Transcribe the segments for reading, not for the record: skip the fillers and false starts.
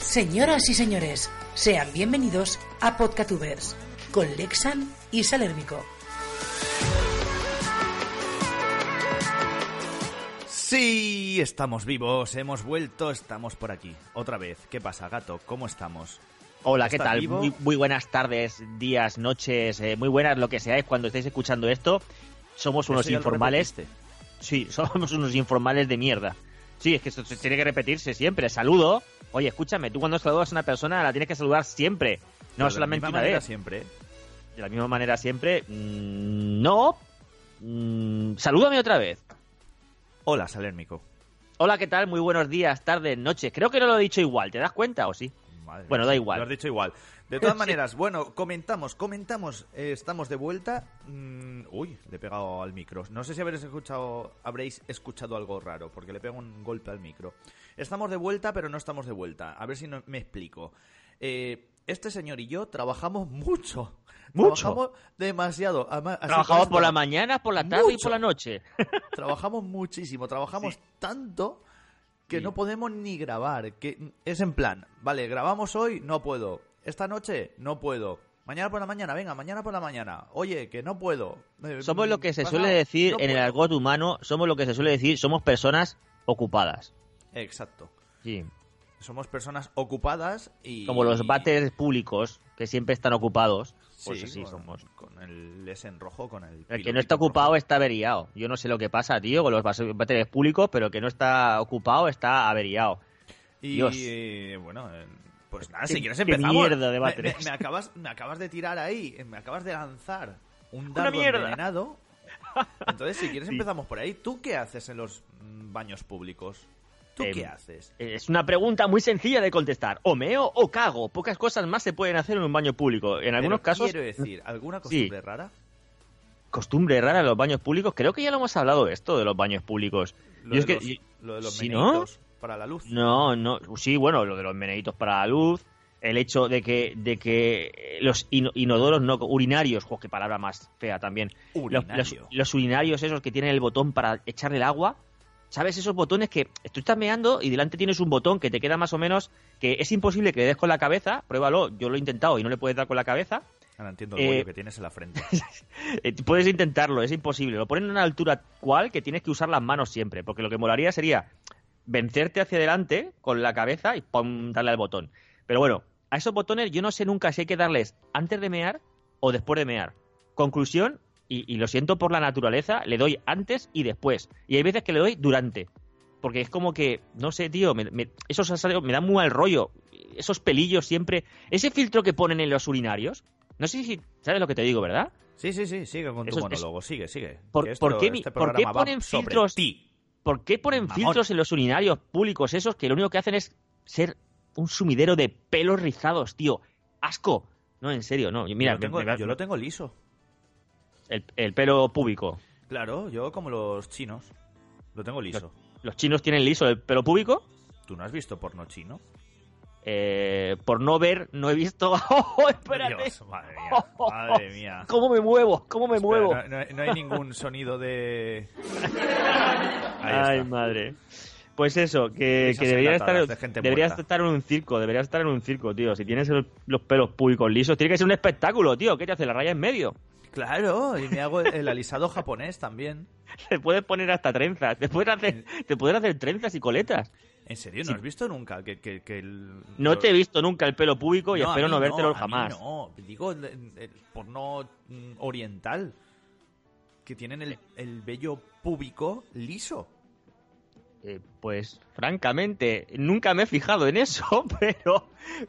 Señoras y señores, sean bienvenidos a Podcatubers, con Lexan y Salérmico. Sí, estamos vivos, hemos vuelto, estamos por aquí. Otra vez, ¿qué pasa, gato? ¿Cómo estamos? Hola, ¿qué tal? Muy buenas tardes, días, noches, muy buenas lo que seáis cuando estéis escuchando esto. Somos unos informales. Sí, somos unos informales de mierda. Sí, es que esto tiene que repetirse siempre. Saludo. Oye, escúchame, tú cuando saludas a una persona la tienes que saludar siempre, no de solamente una vez. Siempre. De la misma manera siempre. Salúdame otra vez. Hola, Salérmico. Hola, ¿qué tal? Muy buenos días, tardes, noches. Creo que no lo he dicho igual, ¿te das cuenta o sí? Madre bueno, da igual. Lo has dicho igual. De todas maneras, bueno, comentamos, estamos de vuelta. Uy, le he pegado al micro. No sé si habréis escuchado algo raro, porque le pego un golpe al micro. Estamos de vuelta, pero no estamos de vuelta. A ver si me explico. Este señor y yo trabajamos mucho. Trabajamos demasiado. Además, trabajamos por la mañana, por la tarde mucho. Y por la noche. Trabajamos muchísimo, trabajamos tanto... que no podemos ni grabar, que es en plan, vale, grabamos hoy, no puedo, esta noche, no puedo, mañana por la mañana, venga, mañana por la mañana, oye, que no puedo. Somos lo que se suele decir en el argot humano, somos personas ocupadas. Exacto. Sí. Somos personas ocupadas y... Como los váteres públicos, que siempre están ocupados. Pues sí, así somos. Con el S en rojo, con el... El que no está ocupado rojo. Está averiado. Yo no sé lo que pasa, tío, con los bateres públicos, pero el que no está ocupado está averiado. Y, Dios. Bueno, pues nada, si quieres empezamos. Qué mierda de bateres. Me acabas de tirar ahí, me acabas de lanzar un dardo envenenado. Entonces, si quieres empezamos por ahí. ¿Tú qué haces en los baños públicos? ¿Tú qué haces? Es una pregunta muy sencilla de contestar. O meo o cago. Pocas cosas más se pueden hacer en un baño público. En algunos casos... Quiero decir, ¿alguna costumbre rara? ¿Costumbre rara en los baños públicos? Creo que ya lo hemos hablado de los baños públicos. Lo de los meneitos para la luz. No. Sí, bueno, lo de los meneitos para la luz. El hecho de que los inodoros no urinarios... Jo, qué palabra más fea también. Los urinarios esos que tienen el botón para echar el agua... ¿Sabes? Esos botones que tú estás meando y delante tienes un botón que te queda más o menos, que es imposible que le des con la cabeza, pruébalo, yo lo he intentado y no le puedes dar con la cabeza. Ahora entiendo el bollo que tienes en la frente. Puedes intentarlo, es imposible. Lo ponen a una altura cual que tienes que usar las manos siempre, porque lo que molaría sería vencerte hacia adelante con la cabeza y ¡pum!, darle al botón. Pero bueno, a esos botones yo no sé nunca si hay que darles antes de mear o después de mear. Conclusión... Y lo siento por la naturaleza, le doy antes y después. Y hay veces que le doy durante. Porque es como que, no sé, tío, me da muy mal rollo. Esos pelillos siempre... Ese filtro que ponen en los urinarios... No sé si sabes lo que te digo, ¿verdad? Sí, sigue con tu monólogo, sigue. ¿Por qué ponen filtros en los urinarios públicos esos que lo único que hacen es ser un sumidero de pelos rizados, tío? ¡Asco! No, en serio, no. Mira, yo lo tengo liso. El pelo púbico. Claro, yo como los chinos. Lo tengo liso. ¿Los chinos tienen liso el pelo púbico? ¿Tú no has visto porno chino? Por no ver, no he visto... ¡Oh, espérate! Dios, madre mía. ¿Cómo me Espera, muevo? No hay ningún sonido de... Ay, madre. Pues eso, que deberías estar en un circo. Deberías estar en un circo, tío. Si tienes los pelos púbicos lisos, tiene que ser un espectáculo, tío. ¿Qué te hace? ¿La raya en medio? Claro, y me hago el alisado japonés también. Te puedes poner hasta trenzas, te pueden hacer trenzas y coletas. ¿En serio? ¿No has visto nunca? No te he visto nunca el pelo púbico y espero no vértelo jamás. No, digo el porno oriental, que tienen el vello púbico liso. Pues, francamente, nunca me he fijado en eso,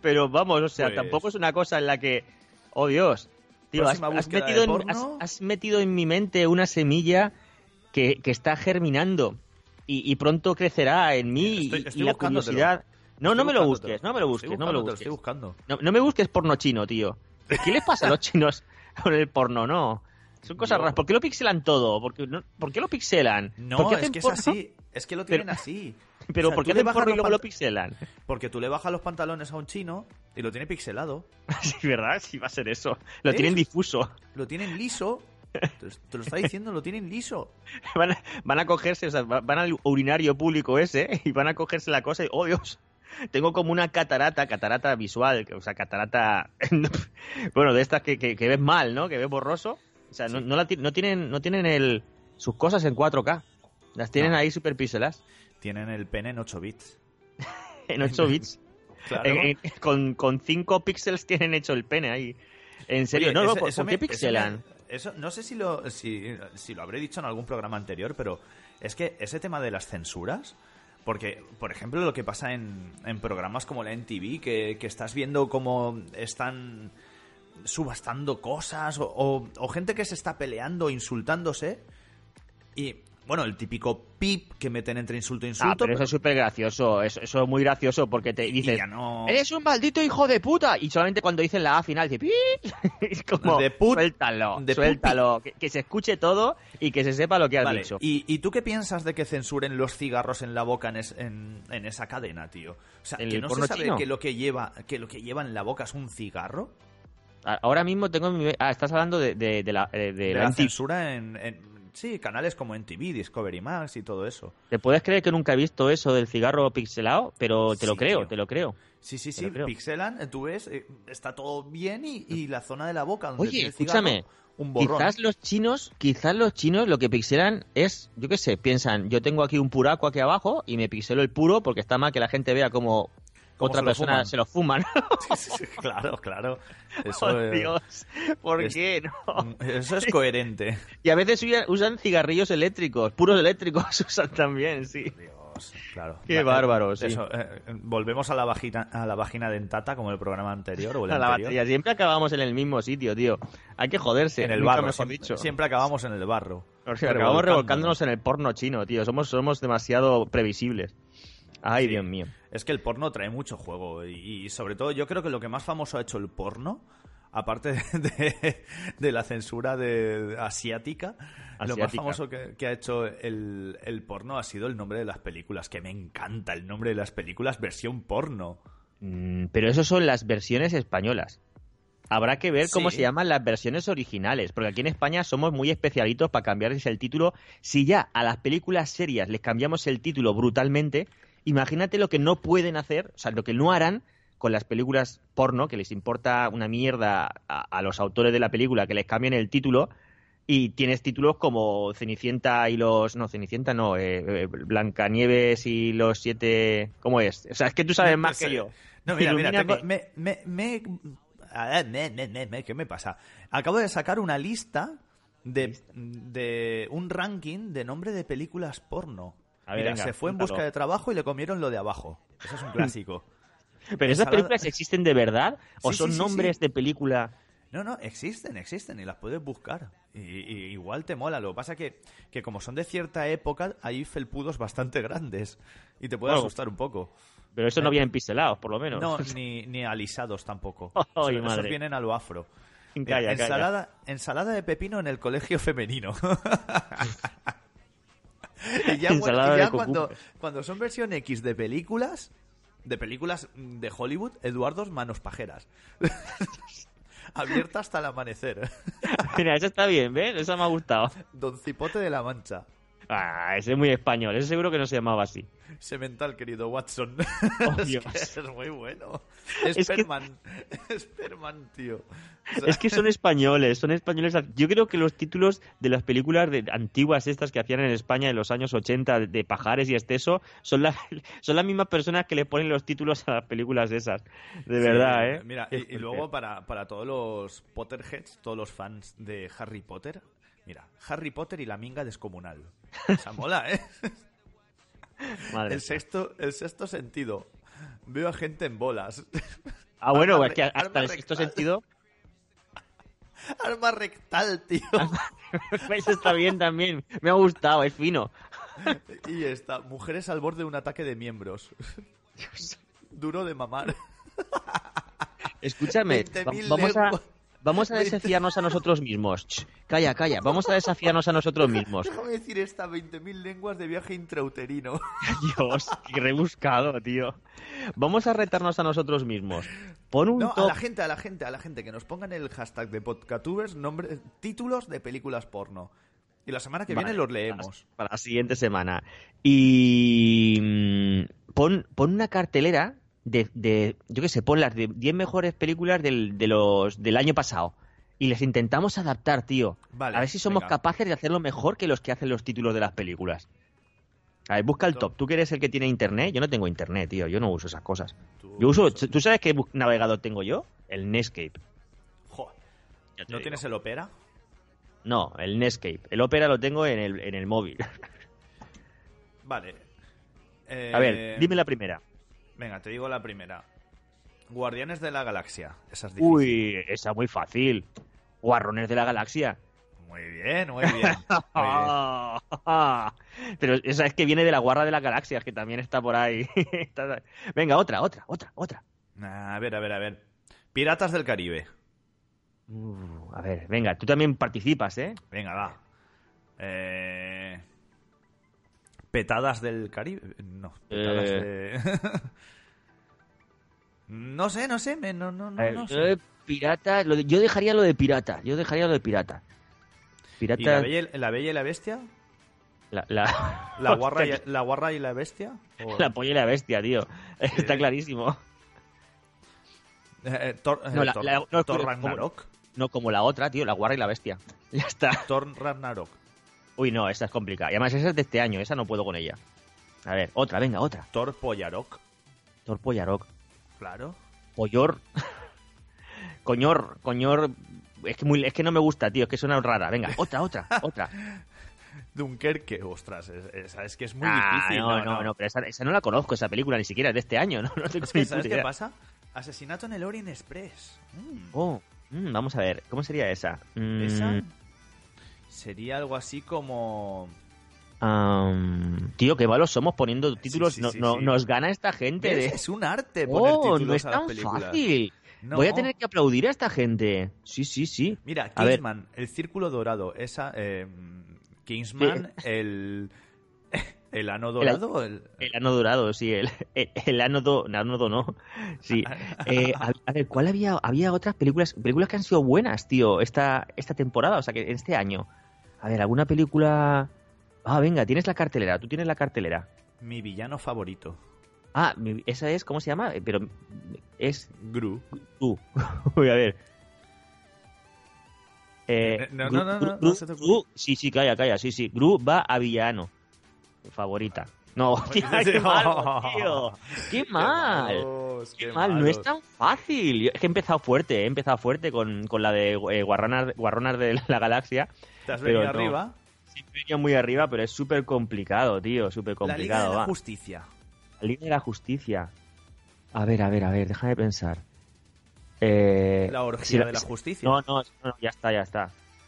pero vamos, o sea, tampoco es una cosa en la que... ¡Oh, Dios! Tío, has metido en mi mente una semilla que está germinando y pronto crecerá en mí y la curiosidad. No me lo busques. Estoy buscando. No me busques porno chino, tío. ¿Qué les pasa a los chinos con el porno? No. Son cosas raras. ¿Por qué lo pixelan todo? ¿Por qué lo pixelan? No, es que porno? Es así. Es que lo tienen así. Pero o sea, ¿por qué le bajan y luego lo pixelan? Porque tú le bajas los pantalones a un chino y lo tiene pixelado. Sí, ¿verdad? Sí va a ser eso. Lo tienen difuso. Lo tienen liso. Te lo está diciendo, lo tienen liso. Van a cogerse, o sea, van al urinario público ese y van a cogerse la cosa y, oh Dios, tengo como una catarata visual, o sea, catarata, bueno, de estas que ves mal, ¿no? Que ves borroso. O sea, sí. no tienen sus cosas en 4K. Las tienen ahí super pixeladas. Tienen el pene en 8 bits. ¿En 8 bits? Claro. Con 5 píxeles tienen hecho el pene ahí. En serio. Oye, no, ¿por qué pixelan? Eso, no sé si lo habré dicho en algún programa anterior, pero es que ese tema de las censuras... Porque, por ejemplo, lo que pasa en programas como la MTV, que estás viendo cómo están subastando cosas o gente que se está peleando, insultándose y... Bueno, el típico pip que meten entre insulto e insulto. Ah, pero eso es súper gracioso. Eso es muy gracioso porque te dicen... No... ¡Eres un maldito hijo de puta! Y solamente cuando dicen la A final, dice... Es como... Suéltalo. Que se escuche todo y que se sepa lo que has dicho. ¿Y tú qué piensas de que censuren los cigarros en la boca en esa cadena, tío? O sea, que no se sabe chino. que lo que lleva en la boca es un cigarro. Ahora mismo tengo... estás hablando de la censura en... Sí, canales como MTV, Discovery Max y todo eso. ¿Te puedes creer que nunca he visto eso del cigarro pixelado? Pero te lo creo. Sí, pixelan, tú ves, está todo bien y la zona de la boca donde tiene el cigarro, escúchame, un borrón. Quizás los chinos lo que pixelan es, yo qué sé, piensan, yo tengo aquí un puraco aquí abajo y me pixelo el puro porque está mal que la gente vea como... Otra persona se lo fuman. Sí, claro. Eso, Dios, ¿por qué no? Eso es coherente. Y a veces usan cigarrillos eléctricos, puros eléctricos usan también, sí. Dios, claro. Qué bárbaro, sí. Eso, volvemos a la vagina dentata como el programa anterior o el anterior. Batería. Siempre acabamos en el mismo sitio, tío. Hay que joderse. En el barro, mejor dicho. Siempre acabamos en el barro. O sea, acabamos revolcándonos en el porno chino, tío. Somos demasiado previsibles. Ay, sí. Dios mío. Es que el porno trae mucho juego y sobre todo yo creo que lo que más famoso ha hecho el porno, aparte de la censura asiática, lo más famoso que ha hecho el porno ha sido el nombre de las películas, que me encanta el nombre de las películas versión porno. Pero eso son las versiones españolas. Habrá que ver cómo se llaman las versiones originales, porque aquí en España somos muy especialitos para cambiarles el título. Si ya a las películas serias les cambiamos el título brutalmente, imagínate lo que no pueden hacer, o sea, lo que no harán con las películas porno, que les importa una mierda a los autores de la película que les cambien el título, y tienes títulos como Blancanieves y los siete... ¿Cómo es? O sea, es que tú sabes más que yo. No, mira, ¿qué me pasa? Acabo de sacar una lista de un ranking de nombre de películas porno. A ver, mira, venga, se fue en busca de trabajo y le comieron lo de abajo. Eso es un clásico. ¿Pero esas películas existen de verdad? ¿O son nombres de película...? No, existen y las puedes buscar. Y igual te mola. Lo que pasa es que como son de cierta época, hay felpudos bastante grandes y te puede asustar un poco. Pero eso no vienen pixelados, por lo menos. No, ni alisados tampoco. Oh, esos vienen a lo afro. Calla. Ensalada de pepino en el colegio femenino. y ya cuando son versión X de películas de Hollywood, Eduardo Manos Pajeras. Abierta hasta el amanecer. Mira, esa está bien, ¿ves? Esa me ha gustado. Don Cipote de la Mancha. Ah, ese es muy español. Ese seguro que no se llamaba así. Semental, querido Watson. Oh, Dios. Es muy bueno. Esperman, tío. O sea... Es que son españoles. Yo creo que los títulos de las películas antiguas estas que hacían en España en los años 80 de Pajares y Esteso son las mismas personas que le ponen los títulos a las películas esas. De verdad, ¿eh? Mira, y luego para todos los Potterheads, todos los fans de Harry Potter... Mira, Harry Potter y la minga descomunal. Esa mola, ¿eh? Madre. El sexto sentido. Veo a gente en bolas. Ah, bueno, es que hasta el sexto sentido... Alma rectal, tío. Eso está bien también. Me ha gustado, es fino. Y esta, mujeres al borde de un ataque de miembros. Dios. Duro de mamar. Escúchame, vamos a desafiarnos a nosotros mismos. Calla, vamos a desafiarnos a nosotros mismos. Déjame decir esta, 20.000 lenguas de viaje intrauterino. Dios, qué rebuscado, tío. Vamos a retarnos a nosotros mismos. Pon un top... a la gente, que nos pongan el hashtag de Podcatubers, títulos de películas porno. Y la semana que viene los leemos. Para la siguiente semana. Y pon una cartelera de yo qué sé, pon las 10 mejores películas del año pasado. Y les intentamos adaptar, tío. Vale, a ver si somos capaces de hacerlo mejor que los que hacen los títulos de las películas. A ver, busca el top. Tú que eres el que tiene internet. Yo no tengo internet, tío. Yo no uso esas cosas. ¿Tú sabes qué navegador tengo yo? El Netscape. Joder. ¿No tienes el Opera? No, el Netscape. El Opera lo tengo en el móvil. Vale. A ver, dime la primera. Venga, te digo la primera. Guardianes de la galaxia. Esa es difícil. Uy, esa es muy fácil. Guarrones de la galaxia. Muy bien, muy bien. Muy bien. Pero esa es que viene de la guarra de las galaxias, que también está por ahí. Venga, otra. A ver. Piratas del Caribe. A ver, venga, tú también participas, ¿eh? Venga, va. Petadas del Caribe. No, petadas de... No sé. No sé. Pirata, yo dejaría lo de pirata. ¿Y la bella y la bestia? ¿La guarra y la bestia? ¿O... La polla y la bestia, tío. Está clarísimo. Thor Ragnarok. No, como la otra, tío, la guarra y la bestia. Ya está. Thor Ragnarok. Uy, no, esa es complicada. Y además esa es de este año, esa no puedo con ella. A ver, otra. Thor Pollarok. Claro. Pollor. Coñor. Es que no me gusta, tío, es que suena rara. Venga, otra. Dunkerque, ostras, esa es que es muy difícil. No, pero esa no la conozco, esa película, ni siquiera es de este año. ¿Sabes qué pasa? Asesinato en el Orient Express. Vamos a ver, ¿cómo sería esa? Esa sería algo así como... tío, qué malos somos poniendo títulos. Sí. Nos gana esta gente. Es un arte poner títulos no es tan a las películas. Fácil. No. Voy a tener que aplaudir a esta gente. Sí. Mira, Kingsman, el círculo dorado. Esa, Kingsman, el ano dorado. El ano dorado, sí. El ano dorado, no. Sí. A ver, ¿cuál había otras películas que han sido buenas, tío, esta temporada? O sea, que este año. A ver, ¿alguna película? Venga, tú tienes la cartelera. Mi villano favorito. Esa es, ¿cómo se llama? Pero es... Gru. Uy, a ver. No. Sí, calla, sí. Gru va a villano. Favorita. No, hostia, qué malo, tío. Qué mal, no es tan fácil. Es que he empezado fuerte con la de Guarronas de la galaxia. ¿Te has venido arriba? Sí, me venía muy arriba, pero es súper complicado, tío. Súper complicado. La liga de la justicia. La liga de la justicia. A ver, déjame pensar. La orgía de la justicia. No, ya está.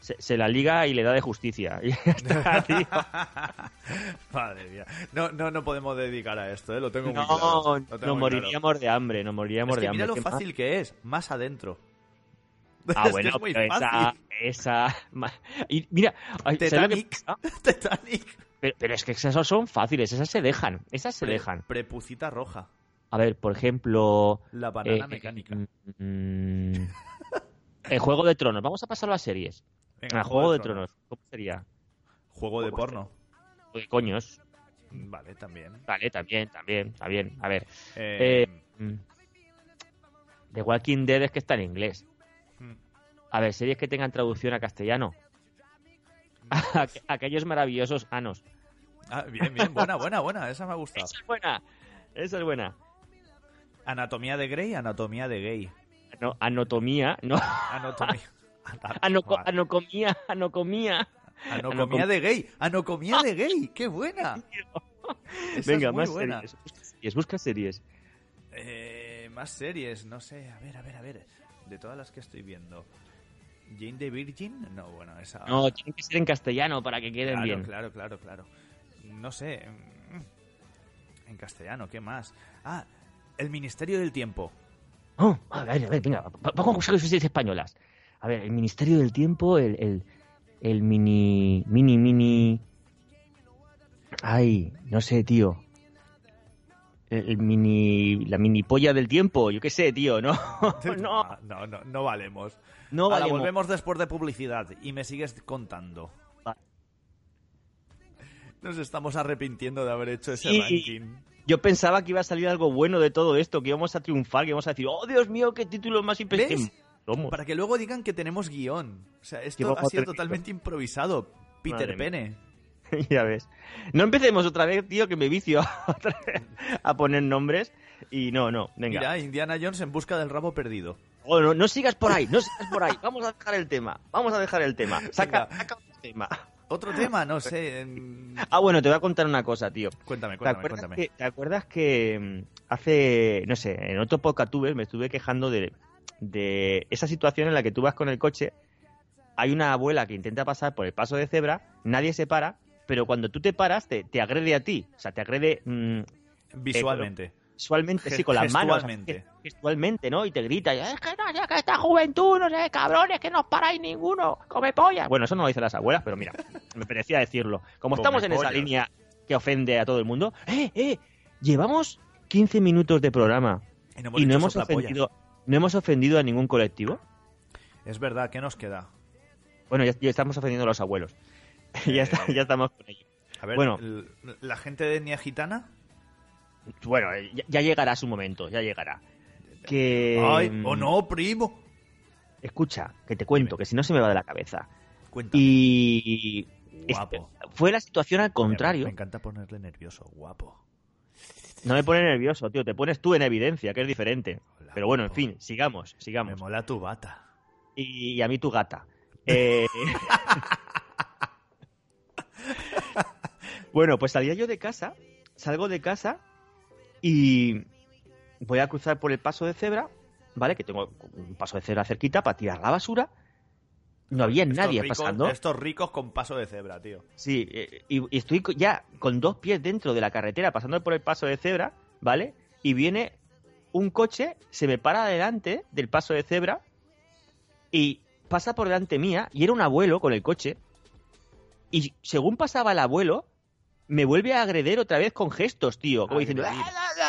Se la liga y le da de justicia. Ya está, tío. Madre mía. No podemos dedicar a esto, ¿eh? Lo tengo muy claro. Nos moriríamos de hambre. Mira lo fácil que es. Más adentro. Bueno, es muy fácil. Esa... Y mira... Titanic. Pero es que esas son fáciles, esas se dejan. Prepucita roja. A ver, por ejemplo... La banana mecánica. El Juego de Tronos. Vamos a pasarlo a series. Venga, Juego de Tronos. ¿Cómo sería? Juego de porno. ¿Qué coños? Vale, también. Vale, también. A ver. The Walking Dead es que está en inglés. A ver, series que tengan traducción a castellano. Aquellos maravillosos anos. Bien. Buena. Esa me ha gustado. Esa es buena. Anatomía de Grey. No, anatomía. No. Anatomía de Grey. ¡Qué buena! Esa venga, es más buena. Series. Busca series. Más series, no sé. A ver. De todas las que estoy viendo... ¿Jane the Virgin? No, bueno, esa... No, tiene que ser en castellano para que queden bien. Claro. No sé. En castellano, ¿qué más? Ah, El ministerio del tiempo. Oh, a ver, venga. Vamos a buscar series españolas. A ver, El ministerio del tiempo, el mini... Ay, no sé, tío. La mini polla del tiempo, yo qué sé, tío, ¿no? No valemos. No valemos. Ahora volvemos después de publicidad y me sigues contando. Vale. Nos estamos arrepintiendo de haber hecho ese ranking. Yo pensaba que iba a salir algo bueno de todo esto, que íbamos a triunfar, que íbamos a decir, oh, Dios mío, qué título más impresionante. Para que luego digan que tenemos guión. O sea, esto ha sido totalmente improvisado. Peter Pene. Ya ves. No empecemos otra vez, tío, que me vicio a poner nombres. Y no, venga. Mira, Indiana Jones en busca del rabo perdido. Oh, no sigas por ahí, Vamos a dejar el tema, Saca otro tema. ¿Otro tema? No sé. Ah, bueno, te voy a contar una cosa, tío. Cuéntame. ¿Te acuerdas que hace, no sé, en otro Podcatubers me estuve quejando de esa situación en la que tú vas con el coche, hay una abuela que intenta pasar por el paso de cebra, nadie se para, pero cuando tú te paras te agrede a ti, o sea, te agrede visualmente. Visualmente, sí, con las manos. Gestualmente, ¿no? Y te grita, es que no sé, que esta juventud, no sé, cabrones, que no os paráis ninguno, come pollas. Bueno, eso no lo dicen las abuelas, pero mira, me parecía decirlo. Como estamos en esa línea que ofende a todo el mundo, llevamos 15 minutos de programa y no hemos ofendido a ningún colectivo. Es verdad, ¿qué nos queda? Bueno, ya estamos ofendiendo a los abuelos. Ya estamos con ello. A ver, bueno, ¿la gente de etnia gitana? Bueno, ya llegará su momento, Que... ¡Ay! ¡Oh, no, primo! Escucha, que te cuento, que si no se me va de la cabeza. Cuéntame. Y... Guapo. Fue la situación al contrario. Me encanta ponerle nervioso, guapo. No me pone nervioso, tío, te pones tú en evidencia, que es diferente. Hola, pero bueno, guapo. En fin, sigamos. Me mola tu bata. Y a mí tu gata. Bueno, pues salgo de casa y voy a cruzar por el paso de cebra, ¿vale? Que tengo un paso de cebra cerquita para tirar la basura. No había nadie pasando. Estos ricos con paso de cebra, tío. Sí, y estoy ya con dos pies dentro de la carretera pasando por el paso de cebra, ¿vale? Y viene un coche, se me para delante del paso de cebra y pasa por delante mía y era un abuelo con el coche. Y según pasaba el abuelo, me vuelve a agreder otra vez con gestos, tío. Como diciendo,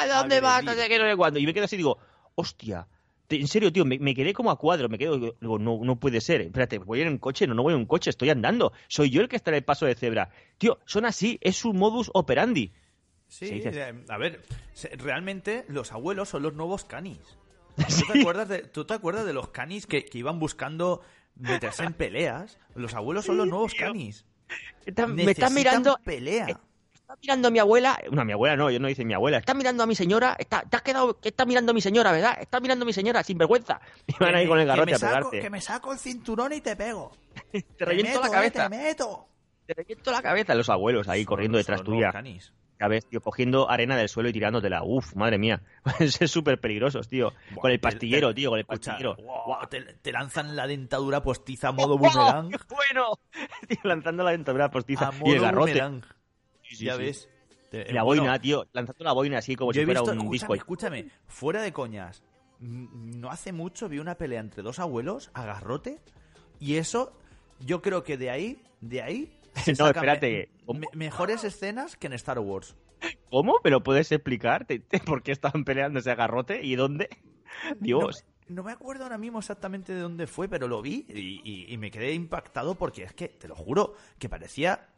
¿dónde vas? No sé qué, no sé cuándo. Y me quedo así y digo, hostia, en serio, tío, me quedé como a cuadro. Me quedo, digo, no puede ser. Espérate, ¿voy en un coche? No, no voy en un coche, estoy andando. Soy yo el que está en el paso de cebra. Tío, son así, es su modus operandi. Sí, a ver, realmente los abuelos son los nuevos canis. ¿Tú te acuerdas de los canis que iban buscando meterse en peleas? Los abuelos son los nuevos canis. Me está mirando pelea. Está mirando a mi abuela. No, mi abuela no, yo no dice mi abuela. Está mirando a mi señora. Te has quedado que está mirando a mi señora, ¿verdad? Está mirando a mi señora, sinvergüenza. Y van ahí con el garrote a pegarte. Que me saco el cinturón y te pego. Te reviento la cabeza. Te reviento la cabeza. Los abuelos ahí corriendo detrás tuya. Canis. ¿Sabes, tío? Cogiendo arena del suelo y tirándotela. Uf, madre mía. Ser súper peligrosos, tío. Con el pastillero, tío, con el pastillero. Wow, te lanzan la dentadura postiza a modo boomerang. ¡Qué bueno! Tío, lanzando la dentadura postiza. A modo y el garrote. Sí, ya ves. La boina, tío. Lanzando la boina así como si fuera un disco. Escúchame, fuera de coñas. No hace mucho vi una pelea entre dos abuelos a garrote. Y eso, yo creo que de ahí... No, espérate. Mejores escenas que en Star Wars. ¿Cómo? ¿Pero puedes explicar por qué estaban peleando ese agarrote y dónde? Dios. No me acuerdo ahora mismo exactamente de dónde fue, pero lo vi y me quedé impactado porque es que, te lo juro, que parecía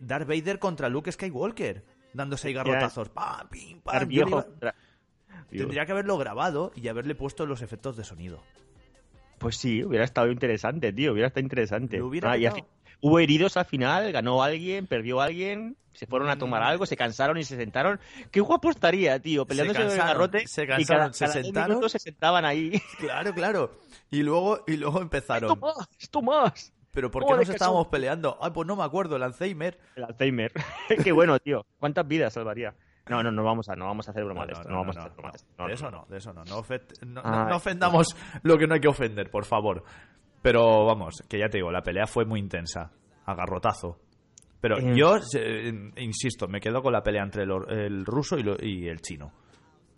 Darth Vader contra Luke Skywalker, dándose ahí garrotazos. ¡Pam, pim, pam! Tendría que haberlo grabado y haberle puesto los efectos de sonido. Pues sí, hubiera estado interesante, tío. Hubiera estado interesante. Hubo heridos al final, ganó alguien, perdió alguien, se fueron a tomar algo, se cansaron y se sentaron. ¡Qué guapo estaría, tío! Peleándose en el garrote y cada sentaron, 2 minutos se sentaban ahí. Claro. Y luego empezaron. ¡Esto más! ¿Pero por qué nos estábamos peleando? ¡Ay, pues no me acuerdo! El Alzheimer. ¡Qué bueno, tío! ¿Cuántas vidas salvaría? No vamos a hacer broma de esto. De eso no. No ofendamos lo que no hay que ofender, por favor. Pero vamos, que ya te digo, la pelea fue muy intensa, a garrotazo. Pero yo, insisto, me quedo con la pelea entre el ruso y el chino.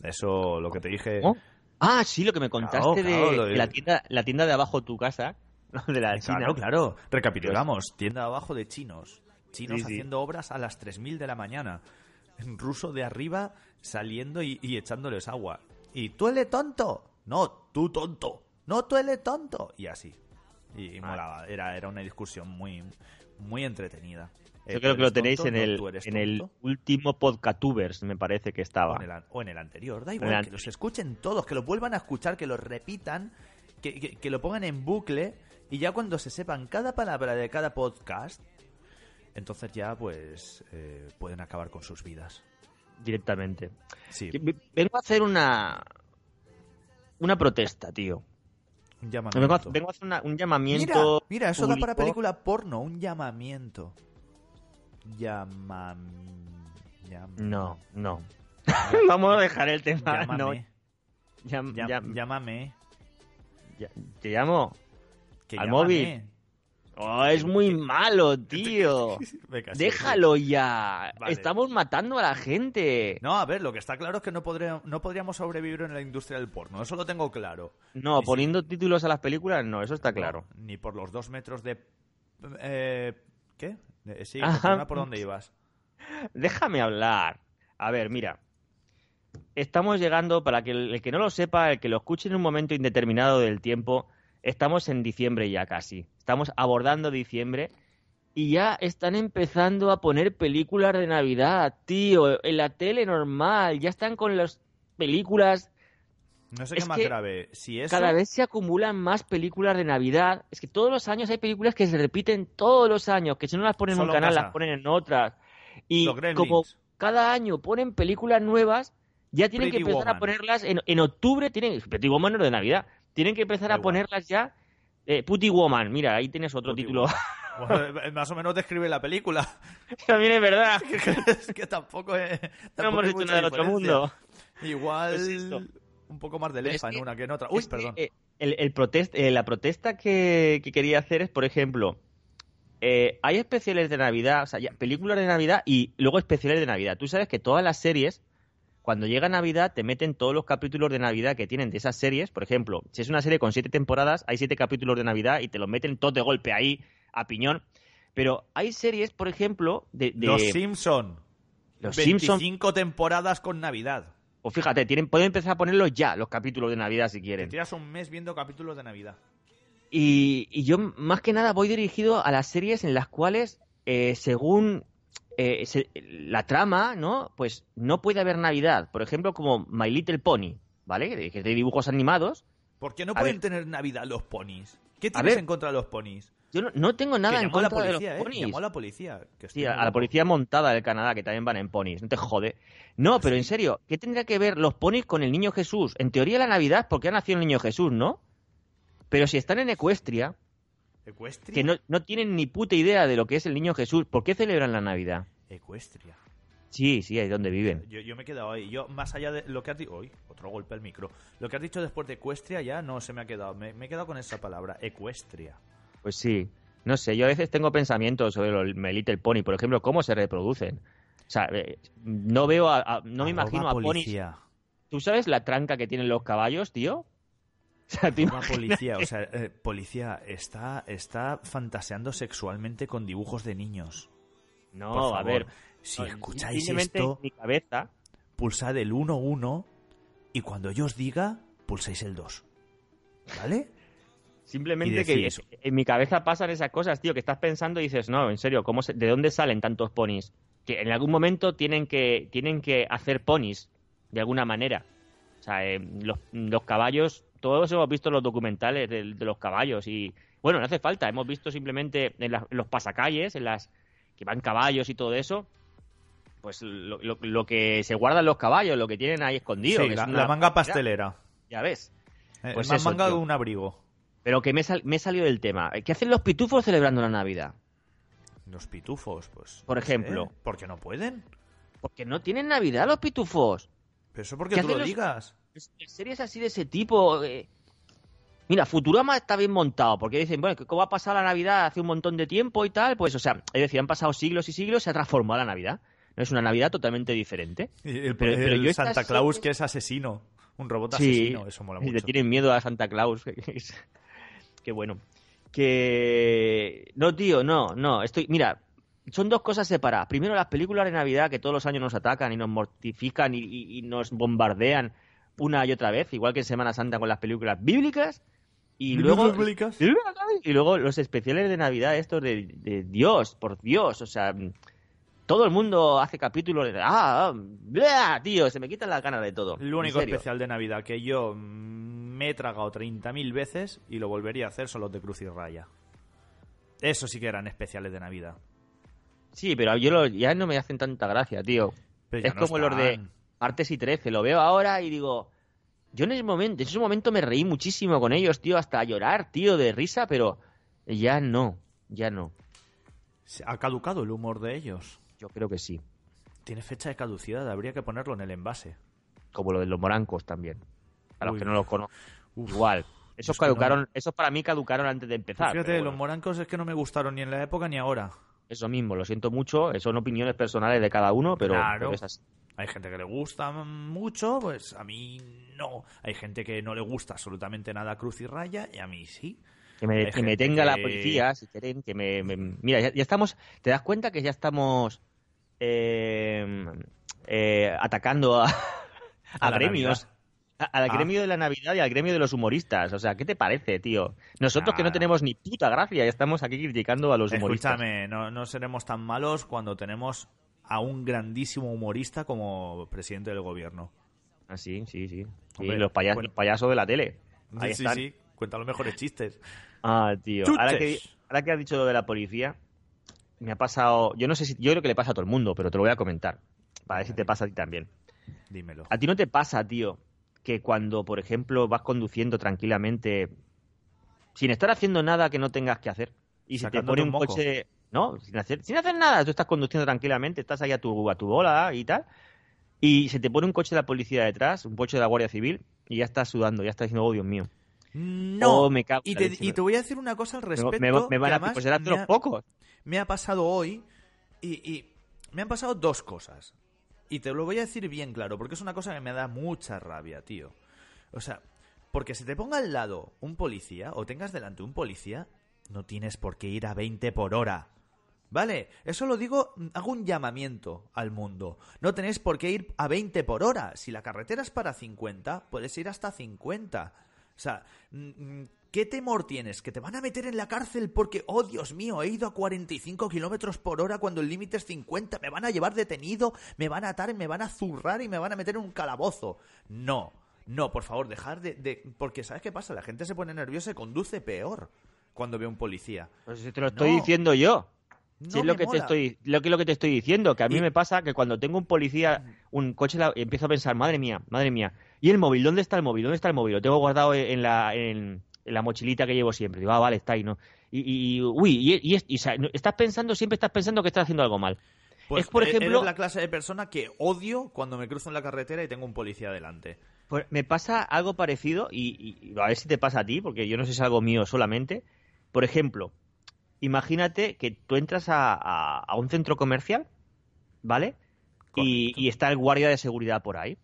Eso, lo que te dije... ¿Oh? Ah, sí, lo que me contaste, claro, de la tienda de abajo de tu casa, de la china. Claro, claro. Recapitulamos, tienda de abajo de chinos. Chinos haciendo obras a las 3.000 de la mañana. Ruso de arriba saliendo y echándoles agua. Y tú eres tonto. No, tú tonto. No, tú eres tonto. Y así. Y molaba. Era una discusión muy, muy entretenida. Yo creo que lo tenéis tonto, en el último Podcatubers, me parece que estaba. O en el anterior, da igual, que los escuchen todos, que los vuelvan a escuchar, que los repitan, que lo pongan en bucle, y ya cuando se sepan cada palabra de cada podcast, entonces ya pues pueden acabar con sus vidas. Directamente. Sí. Vengo a hacer una protesta, tío. Un llamamiento. Vengo a hacer un llamamiento. Mira, eso público. Da para película porno, un llamamiento. No. Vamos a dejar el tema. Llámame. No. Llámame. ¿Te llamo? ¿Al llámame? Móvil. Oh, es muy malo, tío. Déjalo ya. Vale. Estamos matando a la gente. No, a ver, lo que está claro es que no podríamos sobrevivir en la industria del porno. Eso lo tengo claro. No, ni poniendo títulos a las películas, no, eso está claro. Ni por los 2 metros de... ¿Qué? Sí, ¿por dónde ibas? Déjame hablar. A ver, mira. Estamos llegando, para que el que no lo sepa, el que lo escuche en un momento indeterminado del tiempo, estamos en diciembre ya casi. Estamos abordando diciembre y ya están empezando a poner películas de Navidad, tío. En la tele normal, ya están con las películas... No sé qué más grave. Si eso... Cada vez se acumulan más películas de Navidad. Es que todos los años hay películas que se repiten todos los años, que si no las ponen solo en un canal, las ponen en otras. Y como cada año ponen películas nuevas, ya tienen Pretty que empezar Woman. A ponerlas en octubre. Pretty Woman no es de Navidad. Tienen que empezar a ponerlas ya. Pretty Woman, mira, ahí tienes otro Pretty título. Bueno, más o menos describe la película. También es verdad. que tampoco es... No hemos hecho nada del otro mundo. Igual... Pues un poco más de lefa en una que en otra. Uy, perdón. La protesta que quería hacer es, por ejemplo, hay especiales de Navidad, o sea, películas de Navidad y luego especiales de Navidad. Tú sabes que todas las series, cuando llega Navidad, te meten todos los capítulos de Navidad que tienen de esas series. Por ejemplo, si es una serie con 7 temporadas, hay 7 capítulos de Navidad y te los meten todos de golpe ahí, a piñón. Pero hay series, por ejemplo, de... Los Simpson. Los 25 Simpson. Temporadas con Navidad. Pues fíjate, pueden empezar a ponerlos ya, los capítulos de Navidad, si quieren. Te tiras un mes viendo capítulos de Navidad. Y yo, más que nada, voy dirigido a las series en las cuales, según la trama, ¿no? Pues no puede haber Navidad. Por ejemplo, como My Little Pony, ¿vale? Que es de dibujos animados. ¿Por qué no pueden tener Navidad los ponis? ¿Qué tienes en contra de los ponis? Yo no tengo nada en contra de los ponis. Llamó a la policía. Sí, a la policía montada del Canadá, que también van en ponis. No te jode. No, pero en serio, ¿qué tendría que ver los ponis con el niño Jesús? En teoría la Navidad, porque ha nacido el niño Jesús, ¿no? Pero si están en Ecuestria, que no tienen ni puta idea de lo que es el niño Jesús, ¿por qué celebran la Navidad? Ecuestria. Sí, ahí es donde viven. Yo me he quedado ahí. Yo, más allá de lo que has dicho... Uy, otro golpe al micro. Lo que has dicho después de Ecuestria ya no se me ha quedado. Me he quedado con esa palabra, Ecuestria. Pues sí, no sé, yo a veces tengo pensamientos sobre My Little Pony, por ejemplo, cómo se reproducen. O sea, no veo no me imagino a ponis. ¿Tú sabes la tranca que tienen los caballos, tío? O sea, policía, o sea, policía está fantaseando sexualmente con dibujos de niños. No, por favor, a ver, si escucháis esto, en mi cabeza, pulsad el 1-1 y cuando yo os diga, pulsáis el 2. ¿Vale? Simplemente que eso. En mi cabeza pasan esas cosas, tío, que estás pensando y dices, no, en serio, ¿de dónde salen tantos ponis? Que en algún momento tienen que hacer ponis, de alguna manera. O sea, los caballos, todos hemos visto los documentales de los caballos y, bueno, no hace falta, hemos visto simplemente en los pasacalles, en las que van caballos y todo eso, pues lo que se guardan los caballos, lo que tienen ahí escondido. Sí, que es la manga pastelera. Ya ves. Pues más manga de un abrigo. Pero que me he salido del tema. ¿Qué hacen los pitufos celebrando la Navidad? Los pitufos, pues... Por ejemplo. No sé, ¿por qué no pueden? Porque no tienen Navidad los pitufos. Pero eso porque tú lo digas. Series así de ese tipo... Mira, Futurama está bien montado, porque dicen, bueno, ¿cómo ha pasado la Navidad hace un montón de tiempo y tal? Pues, o sea, es decir, han pasado siglos y siglos, se ha transformado la Navidad. No es una Navidad totalmente diferente. Pero yo Santa Claus, que es asesino, un robot asesino, sí, eso mola mucho. Sí, le tienen miedo a Santa Claus. Qué bueno. Que... No, tío, no. Mira, son dos cosas separadas. Primero, las películas de Navidad que todos los años nos atacan y nos mortifican y nos bombardean una y otra vez, igual que en Semana Santa con las películas bíblicas. Y luego los especiales de Navidad estos de Dios, por Dios, o sea, todo el mundo hace capítulos de... tío, se me quitan las ganas de todo. El único especial de Navidad que yo me he tragado 30.000 veces y lo volvería a hacer son los de Cruz y Raya. Eso sí que eran especiales de Navidad. Sí, pero ya no me hacen tanta gracia, tío. Es como los de Martes y 13, lo veo ahora y digo... Yo en ese momento me reí muchísimo con ellos, tío, hasta llorar, tío, de risa, pero ya no. ¿Ha caducado el humor de ellos? Yo creo que sí. Tiene fecha de caducidad, habría que ponerlo en el envase. Como lo de los morancos también, para los que no los conozco. Igual, esos caducaron, esos para mí caducaron antes de empezar. Pues fíjate, los morancos es que no me gustaron ni en la época ni ahora. Eso mismo, lo siento mucho, son opiniones personales de cada uno, pero claro. Es así. Hay gente que le gusta mucho, pues a mí no. Hay gente que no le gusta absolutamente nada Cruz y Raya, y a mí sí. Que me detenga la policía, si quieren, que me... Mira, ya estamos... ¿Te das cuenta que ya estamos atacando a gremios? Al gremio de la Navidad y al gremio de los humoristas. O sea, ¿qué te parece, tío? Nosotros que no tenemos ni puta gracia y estamos aquí criticando a los humoristas. Escúchame, no seremos tan malos cuando tenemos... a un grandísimo humorista como presidente del gobierno. Ah, sí. Hombre, los payasos de la tele. Ahí están. Sí. Cuentan los mejores chistes. Ah, tío. Ahora que has dicho lo de la policía, me ha pasado... Yo creo que le pasa a todo el mundo, pero te lo voy a comentar. Para ver si te pasa a ti también. Dímelo. ¿A ti no te pasa, tío, que cuando, por ejemplo, vas conduciendo tranquilamente, sin estar haciendo nada que no tengas que hacer, y se te pone un coche... ¿no? Sin hacer nada, tú estás conduciendo tranquilamente, estás ahí a tu bola y tal, y se te pone un coche de la policía detrás, un coche de la Guardia Civil, y ya estás sudando, ya estás diciendo, oh, Dios mío. No, me cago, y te voy a decir una cosa al respecto. Me van a pues de los pocos. Me ha pasado hoy, y me han pasado dos cosas, y te lo voy a decir bien claro, porque es una cosa que me da mucha rabia, tío. O sea, porque se te ponga al lado un policía, o tengas delante un policía, no tienes por qué ir a 20 por hora. ¿Vale? Eso lo digo, hago un llamamiento al mundo. No tenéis por qué ir a 20 por hora. Si la carretera es para 50, puedes ir hasta 50. O sea, ¿qué temor tienes? ¿Que te van a meter en la cárcel porque, oh Dios mío, he ido a 45 kilómetros por hora cuando el límite es 50? ¿Me van a llevar detenido? ¿Me van a atar? ¿Me van a zurrar? ¿Y me van a meter en un calabozo? No, por favor, dejar de... Porque, ¿sabes qué pasa? La gente se pone nerviosa y conduce peor cuando ve a un policía. Pues si te lo estoy diciendo yo. No, sí, es lo que mola. te estoy diciendo, que a mí me pasa que cuando tengo un policía, un coche, empiezo a pensar, madre mía, ¿y el móvil? ¿Dónde está el móvil? Lo tengo guardado en la mochilita que llevo siempre. Digo, vale, está ahí, ¿no? Y siempre estás pensando que estás haciendo algo mal. Pues es, por ejemplo, la clase de persona que odio cuando me cruzo en la carretera y tengo un policía delante. Pues me pasa algo parecido y a ver si te pasa a ti, porque yo no sé si es algo mío solamente. Por ejemplo, imagínate que tú entras a un centro comercial, ¿vale? Y está el guardia de seguridad por ahí.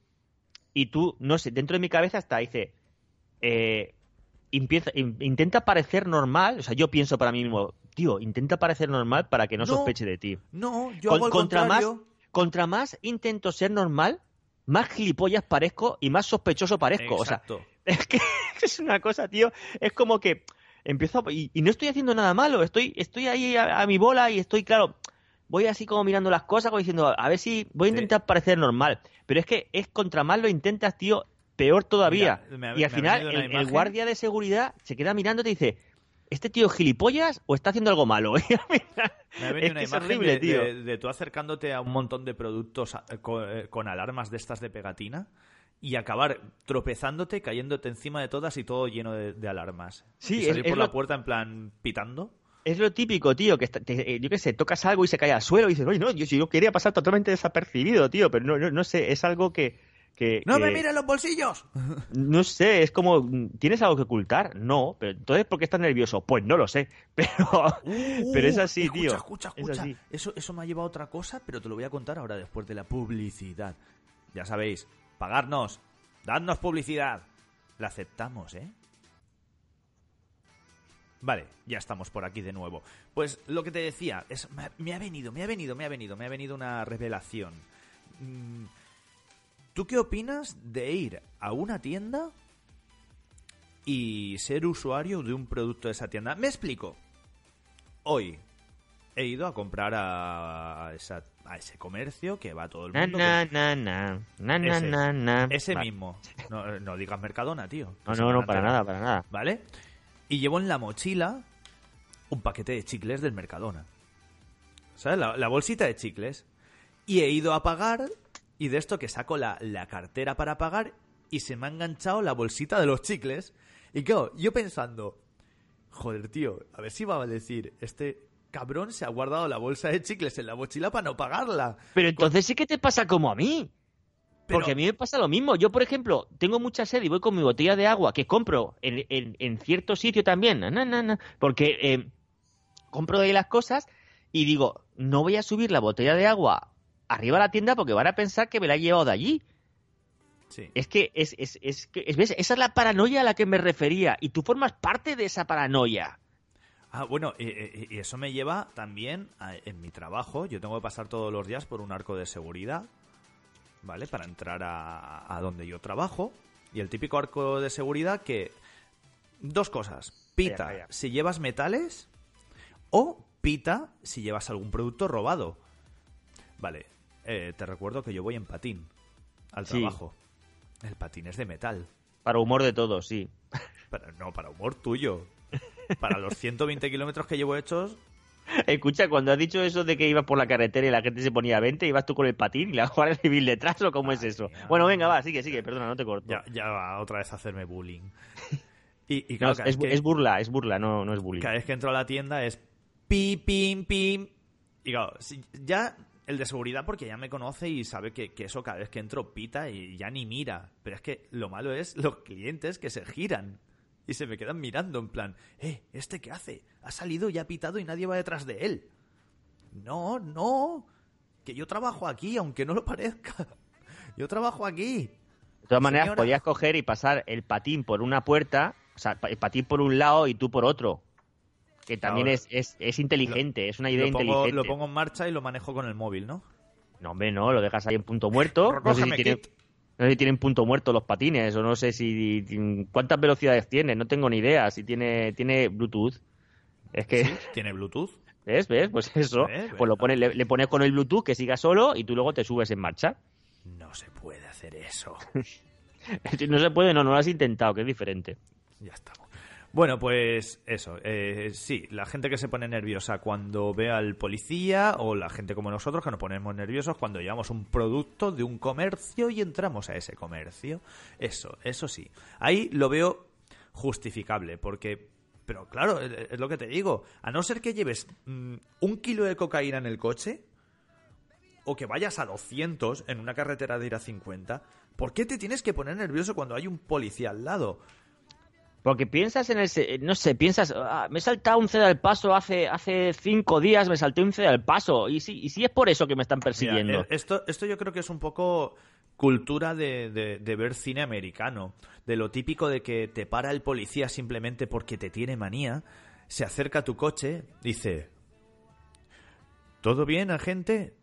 Y tú, no sé, dentro de mi cabeza está, dice, intenta parecer normal. O sea, yo pienso para mí mismo, tío, intenta parecer normal para que no sospeche de ti. No, yo hago el contrario. Contra más intento ser normal, más gilipollas parezco y más sospechoso parezco. Exacto. O sea, es que es una cosa, tío, es como que... Empiezo y no estoy haciendo nada malo, estoy ahí a mi bola y estoy, claro, voy así como mirando las cosas, como diciendo, a ver si voy a intentar parecer normal. Pero es que es contra más lo intentas, tío, peor todavía. Mira, y al final el guardia de seguridad se queda mirándote y dice, ¿este tío es gilipollas o está haciendo algo malo? Me ha venido una imagen horrible, tío. De tú acercándote a un montón de productos con alarmas de estas de pegatina. Y acabar tropezándote, cayéndote encima de todas y todo lleno de alarmas. Sí, y salir por la puerta en plan pitando. Es lo típico, tío, que yo qué sé, tocas algo y se cae al suelo y dices, oye, no, yo quería pasar totalmente desapercibido, tío, pero no sé, es algo que, que... ¡No me miren los bolsillos! No sé, es como... ¿Tienes algo que ocultar? No. Pero entonces, ¿por qué estás nervioso? Pues no lo sé. Pero es así, escucha, tío. Escucha. Es así. Eso me ha llevado a otra cosa, pero te lo voy a contar ahora después de la publicidad. Ya sabéis, pagarnos. Dadnos publicidad. La aceptamos, ¿eh? Vale, ya estamos por aquí de nuevo. Pues lo que te decía, es, me ha venido una revelación. ¿Tú qué opinas de ir a una tienda y ser usuario de un producto de esa tienda? Me explico. Hoy he ido a comprar a ese comercio que va todo el mundo. Ese mismo. No digas Mercadona, tío. No, para nada. ¿Vale? Y llevo en la mochila un paquete de chicles del Mercadona. ¿Sabes? La bolsita de chicles. Y he ido a pagar, y de esto que saco la cartera para pagar, y se me ha enganchado la bolsita de los chicles. Y claro, yo pensando, joder, tío, a ver si va a decir, este cabrón se ha guardado la bolsa de chicles en la mochila para no pagarla. Pero entonces sí que te pasa como a mí. Porque a mí me pasa lo mismo. Yo, por ejemplo, tengo mucha sed y voy con mi botella de agua que compro en cierto sitio también. Porque compro de ahí las cosas y digo, no voy a subir la botella de agua arriba a la tienda porque van a pensar que me la he llevado de allí. Sí. ¿Ves? Esa es la paranoia a la que me refería. Y tú formas parte de esa paranoia. Ah, bueno, y eso me lleva también en mi trabajo. Yo tengo que pasar todos los días por un arco de seguridad, ¿vale? Para entrar a donde yo trabajo. Y el típico arco de seguridad que... Dos cosas. Pita si llevas metales o pita si llevas algún producto robado. Vale. Te recuerdo que yo voy en patín al trabajo. El patín es de metal. Para humor de todos, sí. Para humor tuyo. Para los 120 kilómetros que llevo hechos... Escucha, cuando has dicho eso de que ibas por la carretera y la gente se ponía a 20, ibas tú con el patín y la Guardia Civil detrás, ¿o cómo es eso? Mía. Bueno, venga, va, sigue, perdona, no te corto. Ya va otra vez a hacerme bullying. Y claro, no, es burla, no es bullying. Cada vez que entro a la tienda es pim, pim, pim. Y claro, ya el de seguridad, porque ya me conoce y sabe que eso cada vez que entro pita y ya ni mira. Pero es que lo malo es los clientes que se giran. Y se me quedan mirando en plan, ¿este qué hace? Ha salido y ha pitado y nadie va detrás de él. No, que yo trabajo aquí, aunque no lo parezca. Yo trabajo aquí. De todas maneras, señora, podías coger y pasar el patín por una puerta, o sea, el patín por un lado y tú por otro. Que también ahora, es inteligente, es una idea inteligente. Lo pongo en marcha y lo manejo con el móvil, ¿no? No, hombre, no, lo dejas ahí en punto muerto. No sé si tienen punto muerto los patines, o no sé si cuántas velocidades tiene, no tengo ni idea. Si tiene Bluetooth. Es que... ¿Sí? ¿Tiene Bluetooth? ¿Ves? Pues eso. Pues lo pones, le pones con el Bluetooth que siga solo y tú luego te subes en marcha. No se puede hacer eso. No se puede, no lo has intentado, que es diferente. Ya estamos. Bueno, pues eso. Sí, la gente que se pone nerviosa cuando ve al policía, o la gente como nosotros que nos ponemos nerviosos cuando llevamos un producto de un comercio y entramos a ese comercio. Eso sí. Ahí lo veo justificable, porque... Pero claro, es lo que te digo. A no ser que lleves 1 kilo de cocaína en el coche, o que vayas a 200 en una carretera de ir a 50, ¿por qué te tienes que poner nervioso cuando hay un policía al lado? Porque piensas en el... No sé, piensas... Ah, me he saltado un ceda al paso hace 5 días, me salté un ceda al paso. Y sí es por eso que me están persiguiendo. Mira, esto yo creo que es un poco cultura de ver cine americano. De lo típico de que te para el policía simplemente porque te tiene manía, se acerca a tu coche, dice... ¿Todo bien, agente?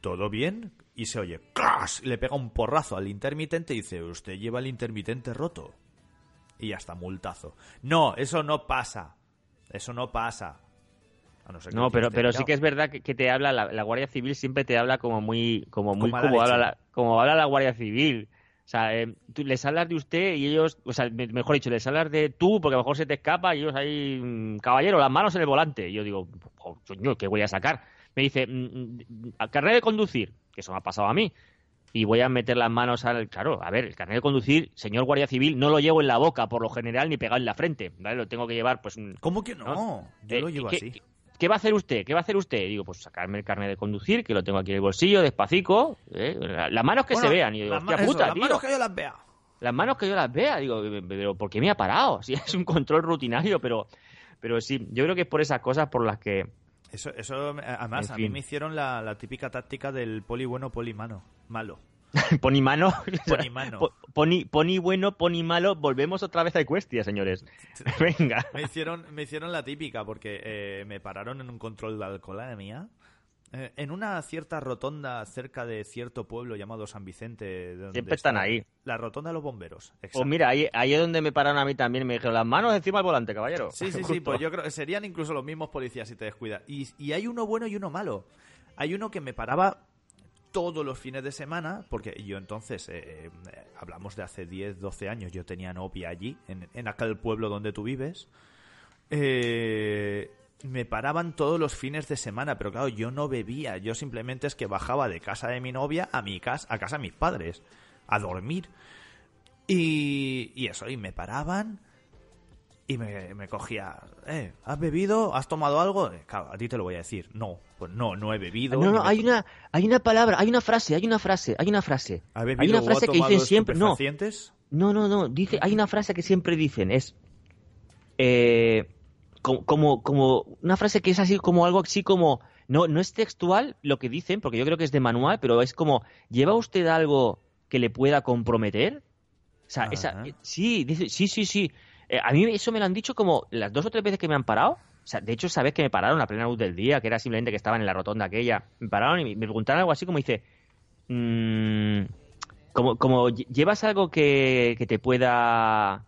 ¿Todo bien? Y se oye... ¡Crash! Le pega un porrazo al intermitente y dice... Usted lleva el intermitente roto. Y hasta multazo. No, eso no pasa. Eso no pasa. A no ser que no, pero sí que es verdad que te habla la Guardia Civil, siempre te habla como habla la Guardia Civil. O sea, tú les hablas de usted y ellos, o sea, mejor dicho, les hablas de tú porque a lo mejor se te escapa y ellos ahí, caballero, las manos en el volante. Y yo digo, coño, ¿qué voy a sacar? Me dice, carnet de conducir, que eso me ha pasado a mí. Y voy a meter las manos al... Claro, a ver, el carnet de conducir, señor Guardia Civil, no lo llevo en la boca, por lo general, ni pegado en la frente, ¿vale? Lo tengo que llevar, pues... ¿Cómo que no? Yo lo llevo así. ¿qué va a hacer usted? ¿Qué va a hacer usted? Y digo, pues sacarme el carnet de conducir, que lo tengo aquí en el bolsillo, despacito, las manos que se vean. Y digo, hostia puta, tío. Las manos que yo las vea. Las manos que yo las vea. Digo, pero ¿por qué me ha parado? Sí, es un control rutinario, pero sí, yo creo que es por esas cosas por las que... Eso además, en fin. A mí me hicieron la típica táctica del poli bueno, poli malo. Poni bueno, poni malo. Volvemos otra vez a Equestria, señores. Venga. Me hicieron la típica porque me pararon en un control de alcoholemia. En una cierta rotonda cerca de cierto pueblo llamado San Vicente. Donde siempre están ahí. La rotonda de los bomberos. Exacto. Pues mira, ahí es donde me pararon a mí también. Me dijeron, las manos encima del volante, caballero. Sí, pues yo creo que serían incluso los mismos policías si te descuidas. Y hay uno bueno y uno malo. Hay uno que me paraba todos los fines de semana, porque yo entonces, hablamos de hace 10, 12 años, yo tenía novia allí, en aquel pueblo donde tú vives. Me paraban todos los fines de semana, pero claro, yo no bebía, yo simplemente es que bajaba de casa de mi novia a casa de mis padres, a dormir. Y eso, y me paraban y me cogía, ¿has bebido? ¿Has tomado algo? Claro, a ti te lo voy a decir, no, pues no he bebido. No, hay una frase. ¿Has bebido? Hay una frase que dicen siempre, dice, hay una frase que siempre dicen, es como una frase que es así como algo así como, no es textual lo que dicen, porque yo creo que es de manual, pero es como, ¿lleva usted algo que le pueda comprometer? O sea, sí. A mí eso me lo han dicho como las 2 o 3 veces que me han parado. O sea, de hecho, sabes que me pararon a plena luz del día, que era simplemente que estaban en la rotonda aquella. Me pararon y me preguntaron algo así como dice, como ¿llevas algo que te pueda...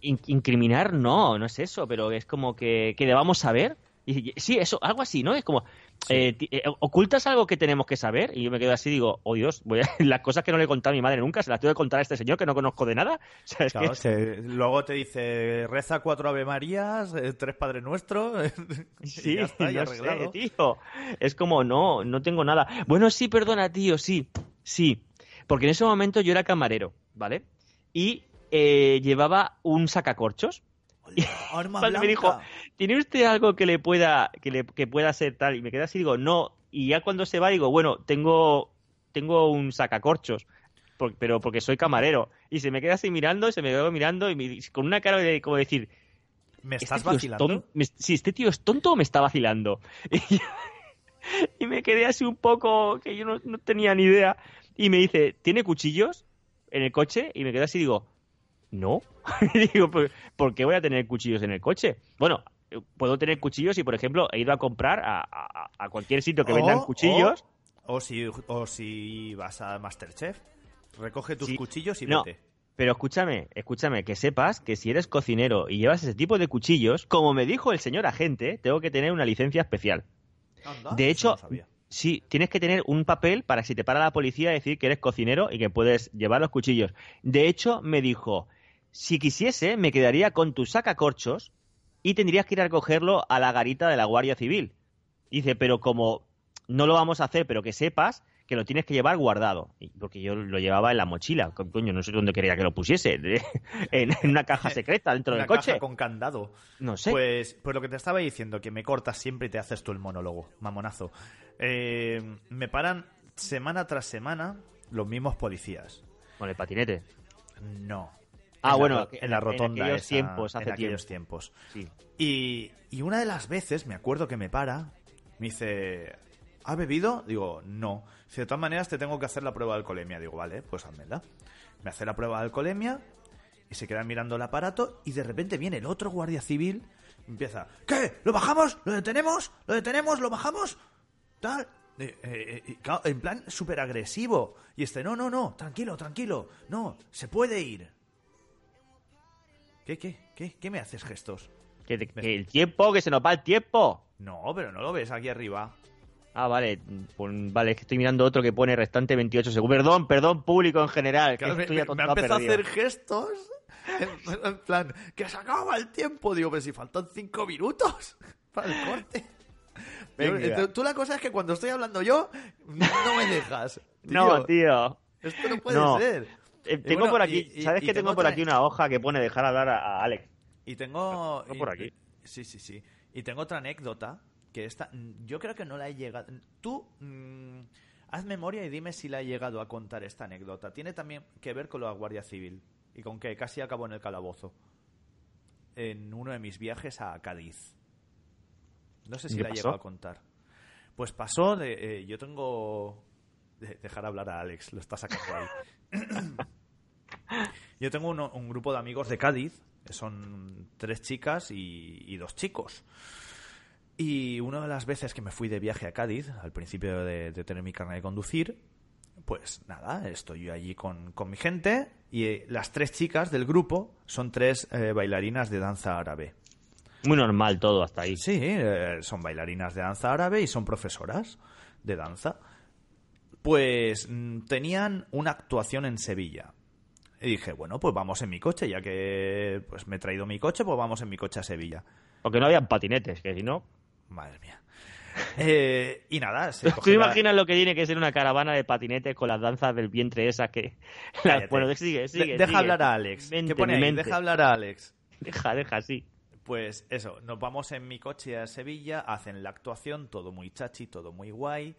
¿Incriminar? No es eso, pero es como que debamos saber. Y, sí, eso, algo así, ¿no? Es como, sí. ¿Ocultas algo que tenemos que saber? Y yo me quedo así y digo, oh Dios, las cosas que no le he contado a mi madre nunca, se las tengo que contar a este señor que no conozco de nada. ¿Sabes? Claro, luego te dice, reza 4 Ave Marías, 3 Padre Nuestro. Sí, ya está, ya arreglado. Sé, tío. Es como, no tengo nada. Bueno, sí, perdona, tío, sí. Porque en ese momento yo era camarero, ¿vale? Y... llevaba un sacacorchos. Arma blanca. Me dijo, ¿tiene usted algo que pueda ser tal? Y me quedé así, digo, no. Y ya cuando se va, digo, bueno, tengo un sacacorchos, pero porque soy camarero. Y se me queda así mirando, y con una cara de como decir, ¿me estás vacilando? Si este tío es tonto o me está vacilando. Y me quedé así un poco, que yo no tenía ni idea. Y me dice, ¿tiene cuchillos en el coche? Y me quedé así, digo, no. Digo, ¿por qué voy a tener cuchillos en el coche? Bueno, puedo tener cuchillos si, por ejemplo, he ido a comprar a cualquier sitio que vendan cuchillos. O si vas a MasterChef, recoge tus cuchillos y vete. Pero escúchame, que sepas que si eres cocinero y llevas ese tipo de cuchillos, como me dijo el señor agente, tengo que tener una licencia especial. Anda, de hecho, sí, tienes que tener un papel para si te para la policía decir que eres cocinero y que puedes llevar los cuchillos. De hecho, me dijo... Si quisiese, me quedaría con tu sacacorchos y tendrías que ir a recogerlo a la garita de la Guardia Civil. Dice, pero como no lo vamos a hacer, pero que sepas que lo tienes que llevar guardado. Porque yo lo llevaba en la mochila. Coño, no sé dónde quería que lo pusiese. En una caja secreta dentro del coche. Una caja con candado. No sé. Pues lo que te estaba diciendo, que me cortas siempre y te haces tú el monólogo. Mamonazo. Me paran semana tras semana los mismos policías. ¿Con el patinete? No. En la rotonda. En aquellos tiempos. Sí. Y una de las veces, me acuerdo que me para, me dice, ¿has bebido? Digo, no. Dice, de todas maneras te tengo que hacer la prueba de alcoholemia. Digo, vale, pues házmela. Me hace la prueba de alcoholemia y se queda mirando el aparato y de repente viene el otro guardia civil y empieza, ¿qué? ¿Lo bajamos? ¿Lo detenemos? ¿Lo bajamos? Tal... en plan súper agresivo. Y no, tranquilo. No, se puede ir. ¿Qué me haces gestos? Que el tiempo, que se nos va el tiempo. No, pero no lo ves aquí arriba. Ah, vale. Vale, es que estoy mirando otro que pone restante 28 segundos. Perdón, público en general. Claro, que estoy me ha empezado a hacer gestos. En plan, que se acaba el tiempo. Digo, pero si faltan 5 minutos para el corte. Pero, tú la cosa es que cuando estoy hablando yo, no me dejas. Tío. No, tío. Esto no puede ser. Tengo por aquí, ¿sabes que tengo por aquí una hoja que pone dejar hablar a Alex? Y tengo por aquí. Sí. Y tengo otra anécdota que esta, yo creo que no la he llegado. Tú haz memoria y dime si la he llegado a contar esta anécdota. Tiene también que ver con la Guardia Civil y con que casi acabó en el calabozo en uno de mis viajes a Cádiz. No sé si la he llegado a contar. Pues pasó de... yo tengo... Dejar hablar a Alex, lo está sacando ahí. Yo tengo un grupo de amigos de Cádiz, que son 3 chicas y 2 chicos. Y una de las veces que me fui de viaje a Cádiz, al principio de tener mi carnet de conducir, pues nada, estoy yo allí con mi gente, y las 3 chicas del grupo son 3 bailarinas de danza árabe. Muy normal todo hasta ahí. Sí, son bailarinas de danza árabe y son profesoras de danza. Pues tenían una actuación en Sevilla. Y dije, bueno, pues vamos en mi coche, ya que pues me he traído mi coche, pues vamos en mi coche a Sevilla. Porque no habían patinetes, que si no... Madre mía. Y nada, se ¿Tú imaginas lo que tiene que ser una caravana de patinetes con las danzas del vientre esas que... Bueno, sigue. Deja hablar a Alex. ¿Qué pone ahí? Deja hablar a Alex. Deja, sí. Pues eso, nos vamos en mi coche a Sevilla, hacen la actuación, todo muy chachi, todo muy guay.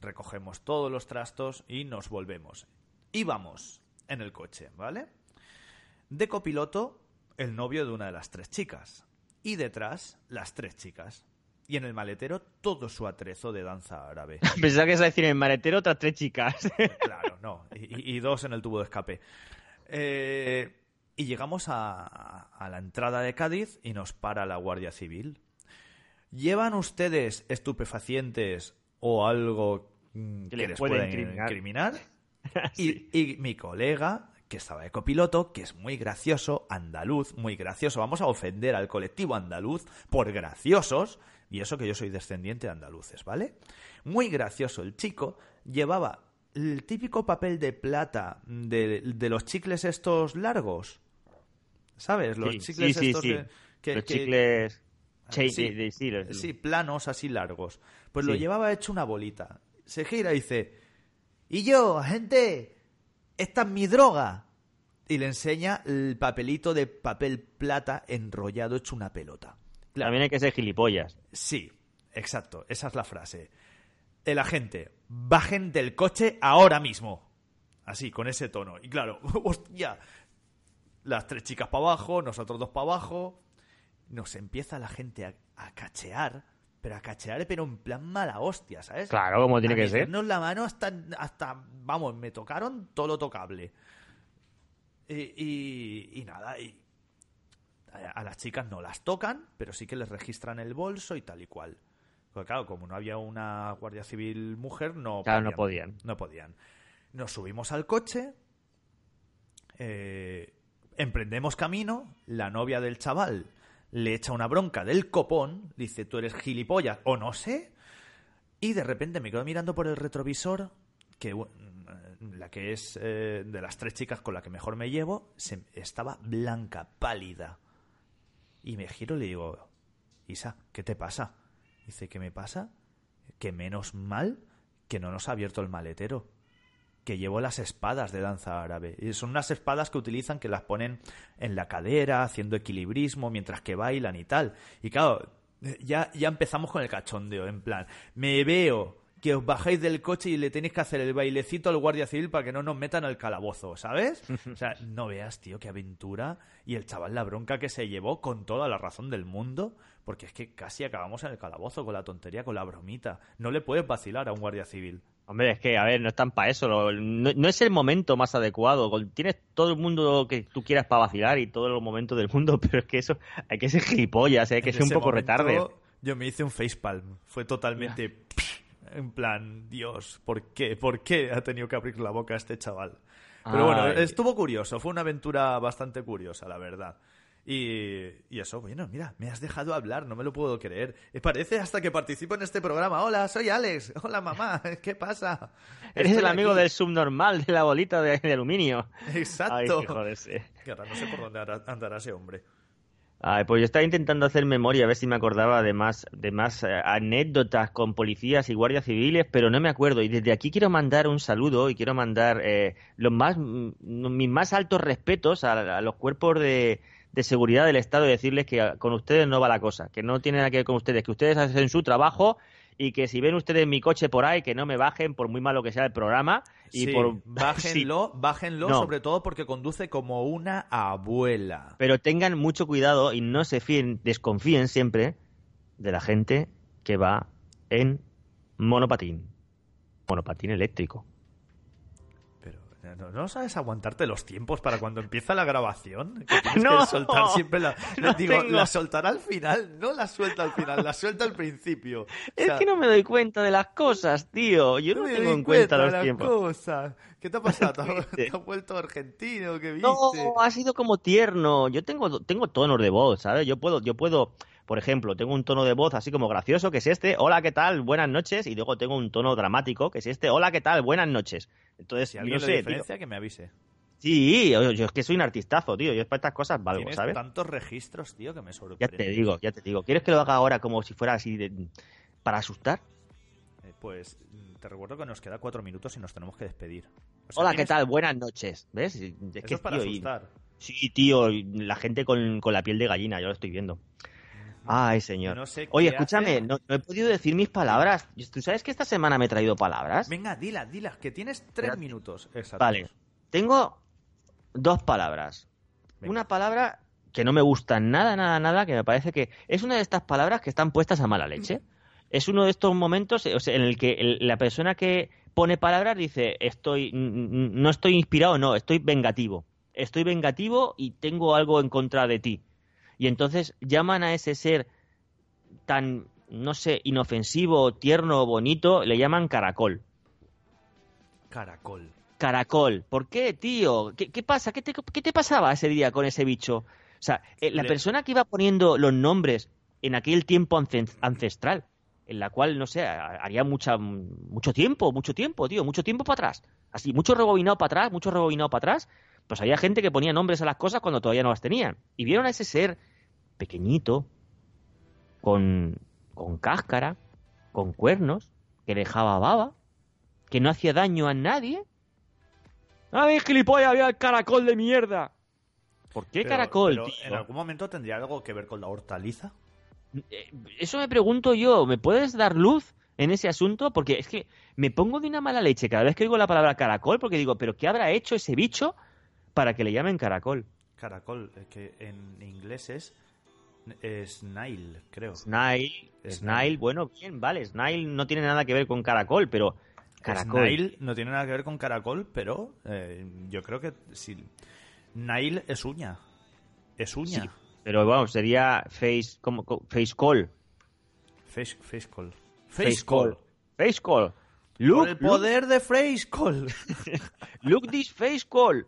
Recogemos todos los trastos y nos volvemos. Íbamos en el coche, ¿vale? De copiloto, el novio de una de las 3 chicas. Y detrás, las 3 chicas. Y en el maletero, todo su atrezo de danza árabe. Pensaba que ibas a decir, en el maletero otras 3 chicas. Claro, no. Y 2 en el tubo de escape. Y llegamos a la entrada de Cádiz y nos para la Guardia Civil. ¿Llevan ustedes estupefacientes o algo que les pueda incriminar? Sí. Y mi colega, que estaba de copiloto, que es muy gracioso, andaluz, muy gracioso. Vamos a ofender al colectivo andaluz por graciosos, y eso que yo soy descendiente de andaluces, ¿vale? Muy gracioso el chico, llevaba el típico papel de plata de los chicles estos largos, ¿sabes? Los chicles estos... Sí. Los chicles... Sí, planos así largos. Pues sí. Lo llevaba hecho una bolita. Se gira y dice, y yo, gente, esta es mi droga. Y le enseña el papelito de papel plata enrollado hecho una pelota. Claro. También hay que ser gilipollas. Sí, exacto, esa es la frase. El agente, bajen del coche ahora mismo. Así, con ese tono. Y claro, hostia, las 3 chicas para abajo, nosotros 2 para abajo... Nos empieza la gente a cachear, pero en plan mala hostia, ¿sabes? Claro, como tiene que ser. Meternos la mano hasta, vamos, me tocaron todo lo tocable. Y nada, y a las chicas no las tocan, pero sí que les registran el bolso y tal y cual. Porque claro, como no había una Guardia Civil mujer, no podían. Nos subimos al coche, emprendemos camino, la novia del chaval le echa una bronca del copón, dice, tú eres gilipollas, o no sé, y de repente me quedo mirando por el retrovisor, que la que es de las 3 chicas con la que mejor me llevo, estaba blanca, pálida, y me giro y le digo, Isa, ¿qué te pasa? Dice, ¿qué me pasa? Que menos mal que no nos ha abierto el maletero, que llevo las espadas de danza árabe. Y son unas espadas que utilizan, que las ponen en la cadera, haciendo equilibrismo mientras que bailan y tal. Y claro, ya empezamos con el cachondeo, en plan, me veo que os bajéis del coche y le tenéis que hacer el bailecito al Guardia Civil para que no nos metan al calabozo, ¿sabes? O sea, no veas, tío, qué aventura. Y el chaval la bronca que se llevó, con toda la razón del mundo, porque es que casi acabamos en el calabozo con la tontería, con la bromita. No le puedes vacilar a un Guardia Civil. Hombre, es que, a ver, no están para eso. No es el momento más adecuado. Tienes todo el mundo que tú quieras para vacilar y todos los momentos del mundo, pero es que eso, hay que ser gilipollas, hay que ser un poco retarde. Yo me hice un facepalm. Fue totalmente... en plan, Dios, ¿por qué ha tenido que abrir la boca este chaval? Pero bueno, estuvo curioso. Fue una aventura bastante curiosa, la verdad. Y eso, bueno, mira, me has dejado hablar, no me lo puedo creer. Parece hasta que participo en este programa. Hola, soy Alex. Hola, mamá. ¿Qué pasa? Eres el amigo del subnormal de la bolita de aluminio. Exacto. Ay, joderse. Y ahora no sé por dónde andará ese hombre. Ay, pues yo estaba intentando hacer memoria, a ver si me acordaba de más anécdotas con policías y guardias civiles, pero no me acuerdo. Y desde aquí quiero mandar un saludo y quiero mandar mis más altos respetos a los cuerpos de de seguridad del Estado y decirles que con ustedes no va la cosa, que no tiene nada que ver con ustedes, que ustedes hacen su trabajo y que si ven ustedes mi coche por ahí, que no me bajen por muy malo que sea el programa. Y sí, por... bájenlo, sí. Bájenlo, no. Sobre todo porque conduce como una abuela. Pero tengan mucho cuidado y no se fíen, desconfíen siempre de la gente que va en monopatín eléctrico. ¿No sabes aguantarte los tiempos para cuando empieza la grabación? Que no, que soltar siempre la... No digo, tengo. La soltará al final, no la suelta al final, la suelta al principio. Es que no me doy cuenta de las cosas, tío. Yo no tengo en cuenta los tiempos. Cosas. ¿Qué te ha pasado? ¿Te has vuelto argentino? ¿Qué viste? No, ha sido como tierno. Yo tengo tonos de voz, ¿sabes? Yo puedo... Por ejemplo, tengo un tono de voz así como gracioso, que es este, hola, ¿qué tal? Buenas noches. Y luego tengo un tono dramático, que es este, hola, ¿qué tal? Buenas noches. Entonces, si alguien lo diferencia, tío, que me avise. Sí, yo es que soy un artistazo, tío. Yo para estas cosas valgo, ¿sabes? Tienes tantos registros, tío, que me sorprende. Ya te digo. ¿Quieres que lo haga ahora como si fuera así para asustar? Pues te recuerdo que nos queda 4 minutos y nos tenemos que despedir. O sea, hola, ¿qué tal? Buenas noches. ¿Ves? Es eso que es para, tío, asustar. Sí, tío, la gente con la piel de gallina, yo lo estoy viendo. Ay, señor. No sé. Oye, escúchame, no he podido decir mis palabras. ¿Tú sabes que esta semana me he traído palabras? Venga, dilas, que tienes 3 minutos. Exacto. Vale. Tengo 2 palabras. Venga. Una palabra que no me gusta nada, que me parece que es una de estas palabras que están puestas a mala leche. Es uno de estos momentos, o sea, en el que la persona que pone palabras dice, no estoy inspirado, no, estoy vengativo. Estoy vengativo y tengo algo en contra de ti. Y entonces llaman a ese ser tan, no sé, inofensivo, tierno, bonito, le llaman caracol. Caracol. ¿Por qué, tío? ¿Qué pasa? ¿Qué te pasaba ese día con ese bicho? O sea, la persona que iba poniendo los nombres en aquel tiempo ancestral, en la cual, no sé, haría mucho tiempo, tío, mucho tiempo para atrás. Así, mucho rebobinado para atrás. Pues había gente que ponía nombres a las cosas cuando todavía no las tenían. Y vieron a ese ser pequeñito, con cáscara, con cuernos, que dejaba baba, que no hacía daño a nadie. ¡Ah, gilipollas, había el caracol de mierda! ¿Por qué caracol, pero, tío? ¿En algún momento tendría algo que ver con la hortaliza? Eso me pregunto yo. ¿Me puedes dar luz en ese asunto? Porque es que me pongo de una mala leche cada vez que oigo la palabra caracol, porque digo, ¿pero qué habrá hecho ese bicho para que le llamen caracol? Caracol, que en inglés es snail, creo. Snail, bueno, bien, vale. Snail no tiene nada que ver con caracol, pero... Caracol. Snail no tiene nada que ver con caracol, pero yo creo que sí. Nail es uña. Sí, pero bueno, sería face... como face call. Face call. Face call. Face call. Look, por el poder de face call. Look this face call.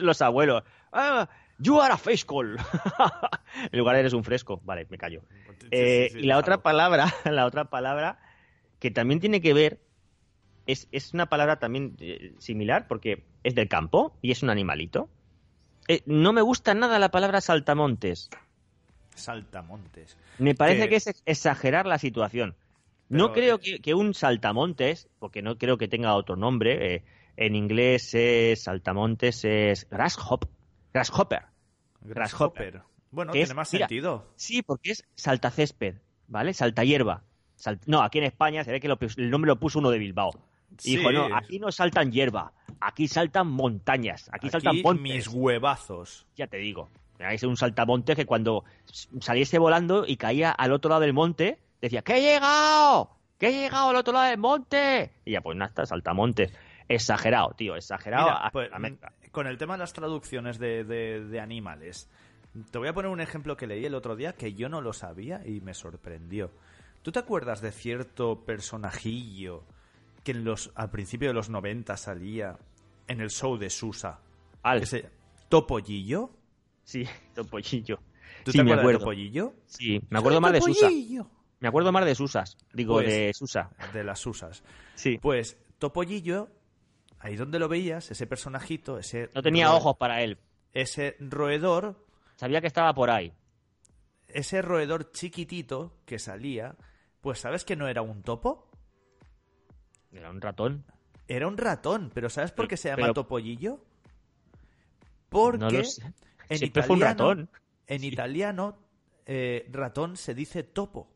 Los abuelos. Ah, you are a face call. En lugar de eres un fresco. Vale, me callo. Sí, y la otra palabra, que también tiene que ver, es una palabra también similar, porque es del campo y es un animalito. No me gusta nada la palabra saltamontes. Me parece que es exagerar la situación. Pero no creo que un saltamontes, porque no creo que tenga otro nombre... En inglés es saltamontes, es grasshopper. Bueno, tiene más sentido. Sí, porque es saltacésped, ¿vale? Saltahierba. No, aquí en España se ve que el nombre lo puso uno de Bilbao. Sí. Dijo, no, aquí no saltan hierba, aquí saltan montañas, aquí saltan montes. Mis huevazos. Ya te digo, es un saltamontes que cuando saliese volando y caía al otro lado del monte, decía, ¡que he llegado al otro lado del monte! Y ya, pues nada, está, saltamontes. Exagerado. Mira, pues, con el tema de las traducciones de animales, te voy a poner un ejemplo que leí el otro día que yo no lo sabía y me sorprendió. ¿Tú te acuerdas de cierto personajillo que al principio de los 90 salía en el show de Susa? ¿Topollillo? Sí, Topollillo. ¿Te acuerdas de Topollillo? Sí, me acuerdo más de Susa. Me acuerdo más de Susas, de Susa. De las Susas. Sí. Pues Topollillo... Ahí donde lo veías, ese personajito, ese... No tenía ojos para él. Ese roedor... Sabía que estaba por ahí. Ese roedor chiquitito que salía, pues ¿sabes que no era un topo? Era un ratón. Era un ratón, pero ¿sabes por qué se llama Topollillo? Porque En siempre italiano, fue un ratón. En italiano, ratón se dice topo.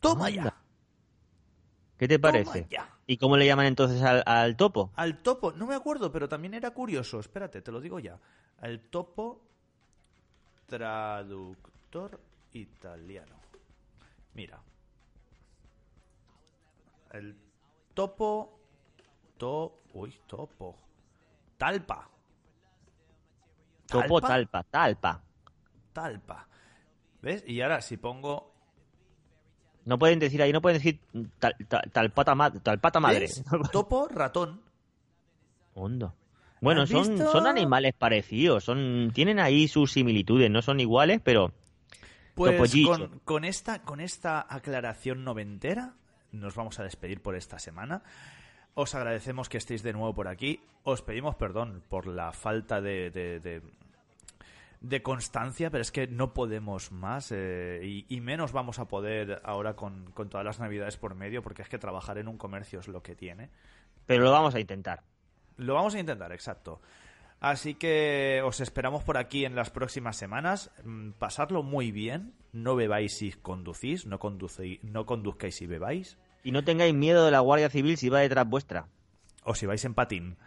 ¡Toma anda ya! ¿Qué te parece? ¿Y cómo le llaman entonces al topo? Al topo, no me acuerdo, pero también era curioso. Espérate, te lo digo ya. Al topo, traductor italiano. Mira. El topo... Topo. Talpa. Topo, talpa. ¿Ves? Y ahora si pongo... No pueden decir ahí, no pueden decir talpata madre. ¿Ves? Topo, ratón. Hondo. Bueno, son animales parecidos, tienen ahí sus similitudes, no son iguales, pero... Pues con esta aclaración noventera nos vamos a despedir por esta semana. Os agradecemos que estéis de nuevo por aquí. Os pedimos perdón por la falta de constancia, pero es que no podemos más y menos vamos a poder ahora con todas las navidades por medio, porque es que trabajar en un comercio es lo que tiene. Pero lo vamos a intentar. Lo vamos a intentar, exacto. Así que os esperamos por aquí en las próximas semanas. Pasadlo muy bien. No bebáis si conducís, no conduzcáis si bebáis. Y no tengáis miedo de la Guardia Civil si va detrás vuestra. O si vais en patín.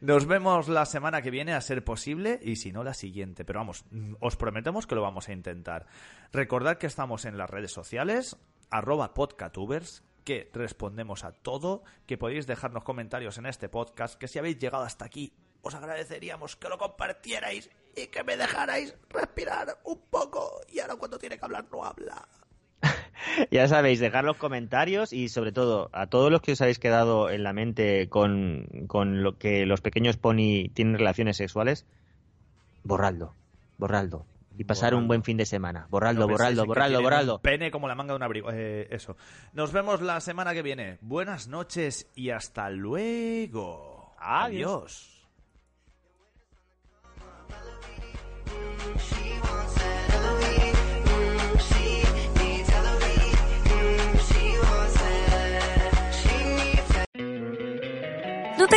Nos vemos la semana que viene, a ser posible, y si no, la siguiente. Pero vamos, os prometemos que lo vamos a intentar. Recordad que estamos en las redes sociales, @podcatubers, que respondemos a todo, que podéis dejarnos comentarios en este podcast, que si habéis llegado hasta aquí, os agradeceríamos que lo compartierais y que me dejarais respirar un poco. Y ahora cuando tiene que hablar no habla. Ya sabéis, dejar los comentarios y sobre todo a todos los que os habéis quedado en la mente con lo que los pequeños pony tienen relaciones sexuales, borradlo y pasar un buen fin de semana. Borradlo. Pene como la manga de un abrigo. Eso. Nos vemos la semana que viene. Buenas noches y hasta luego. Adiós. ¿No te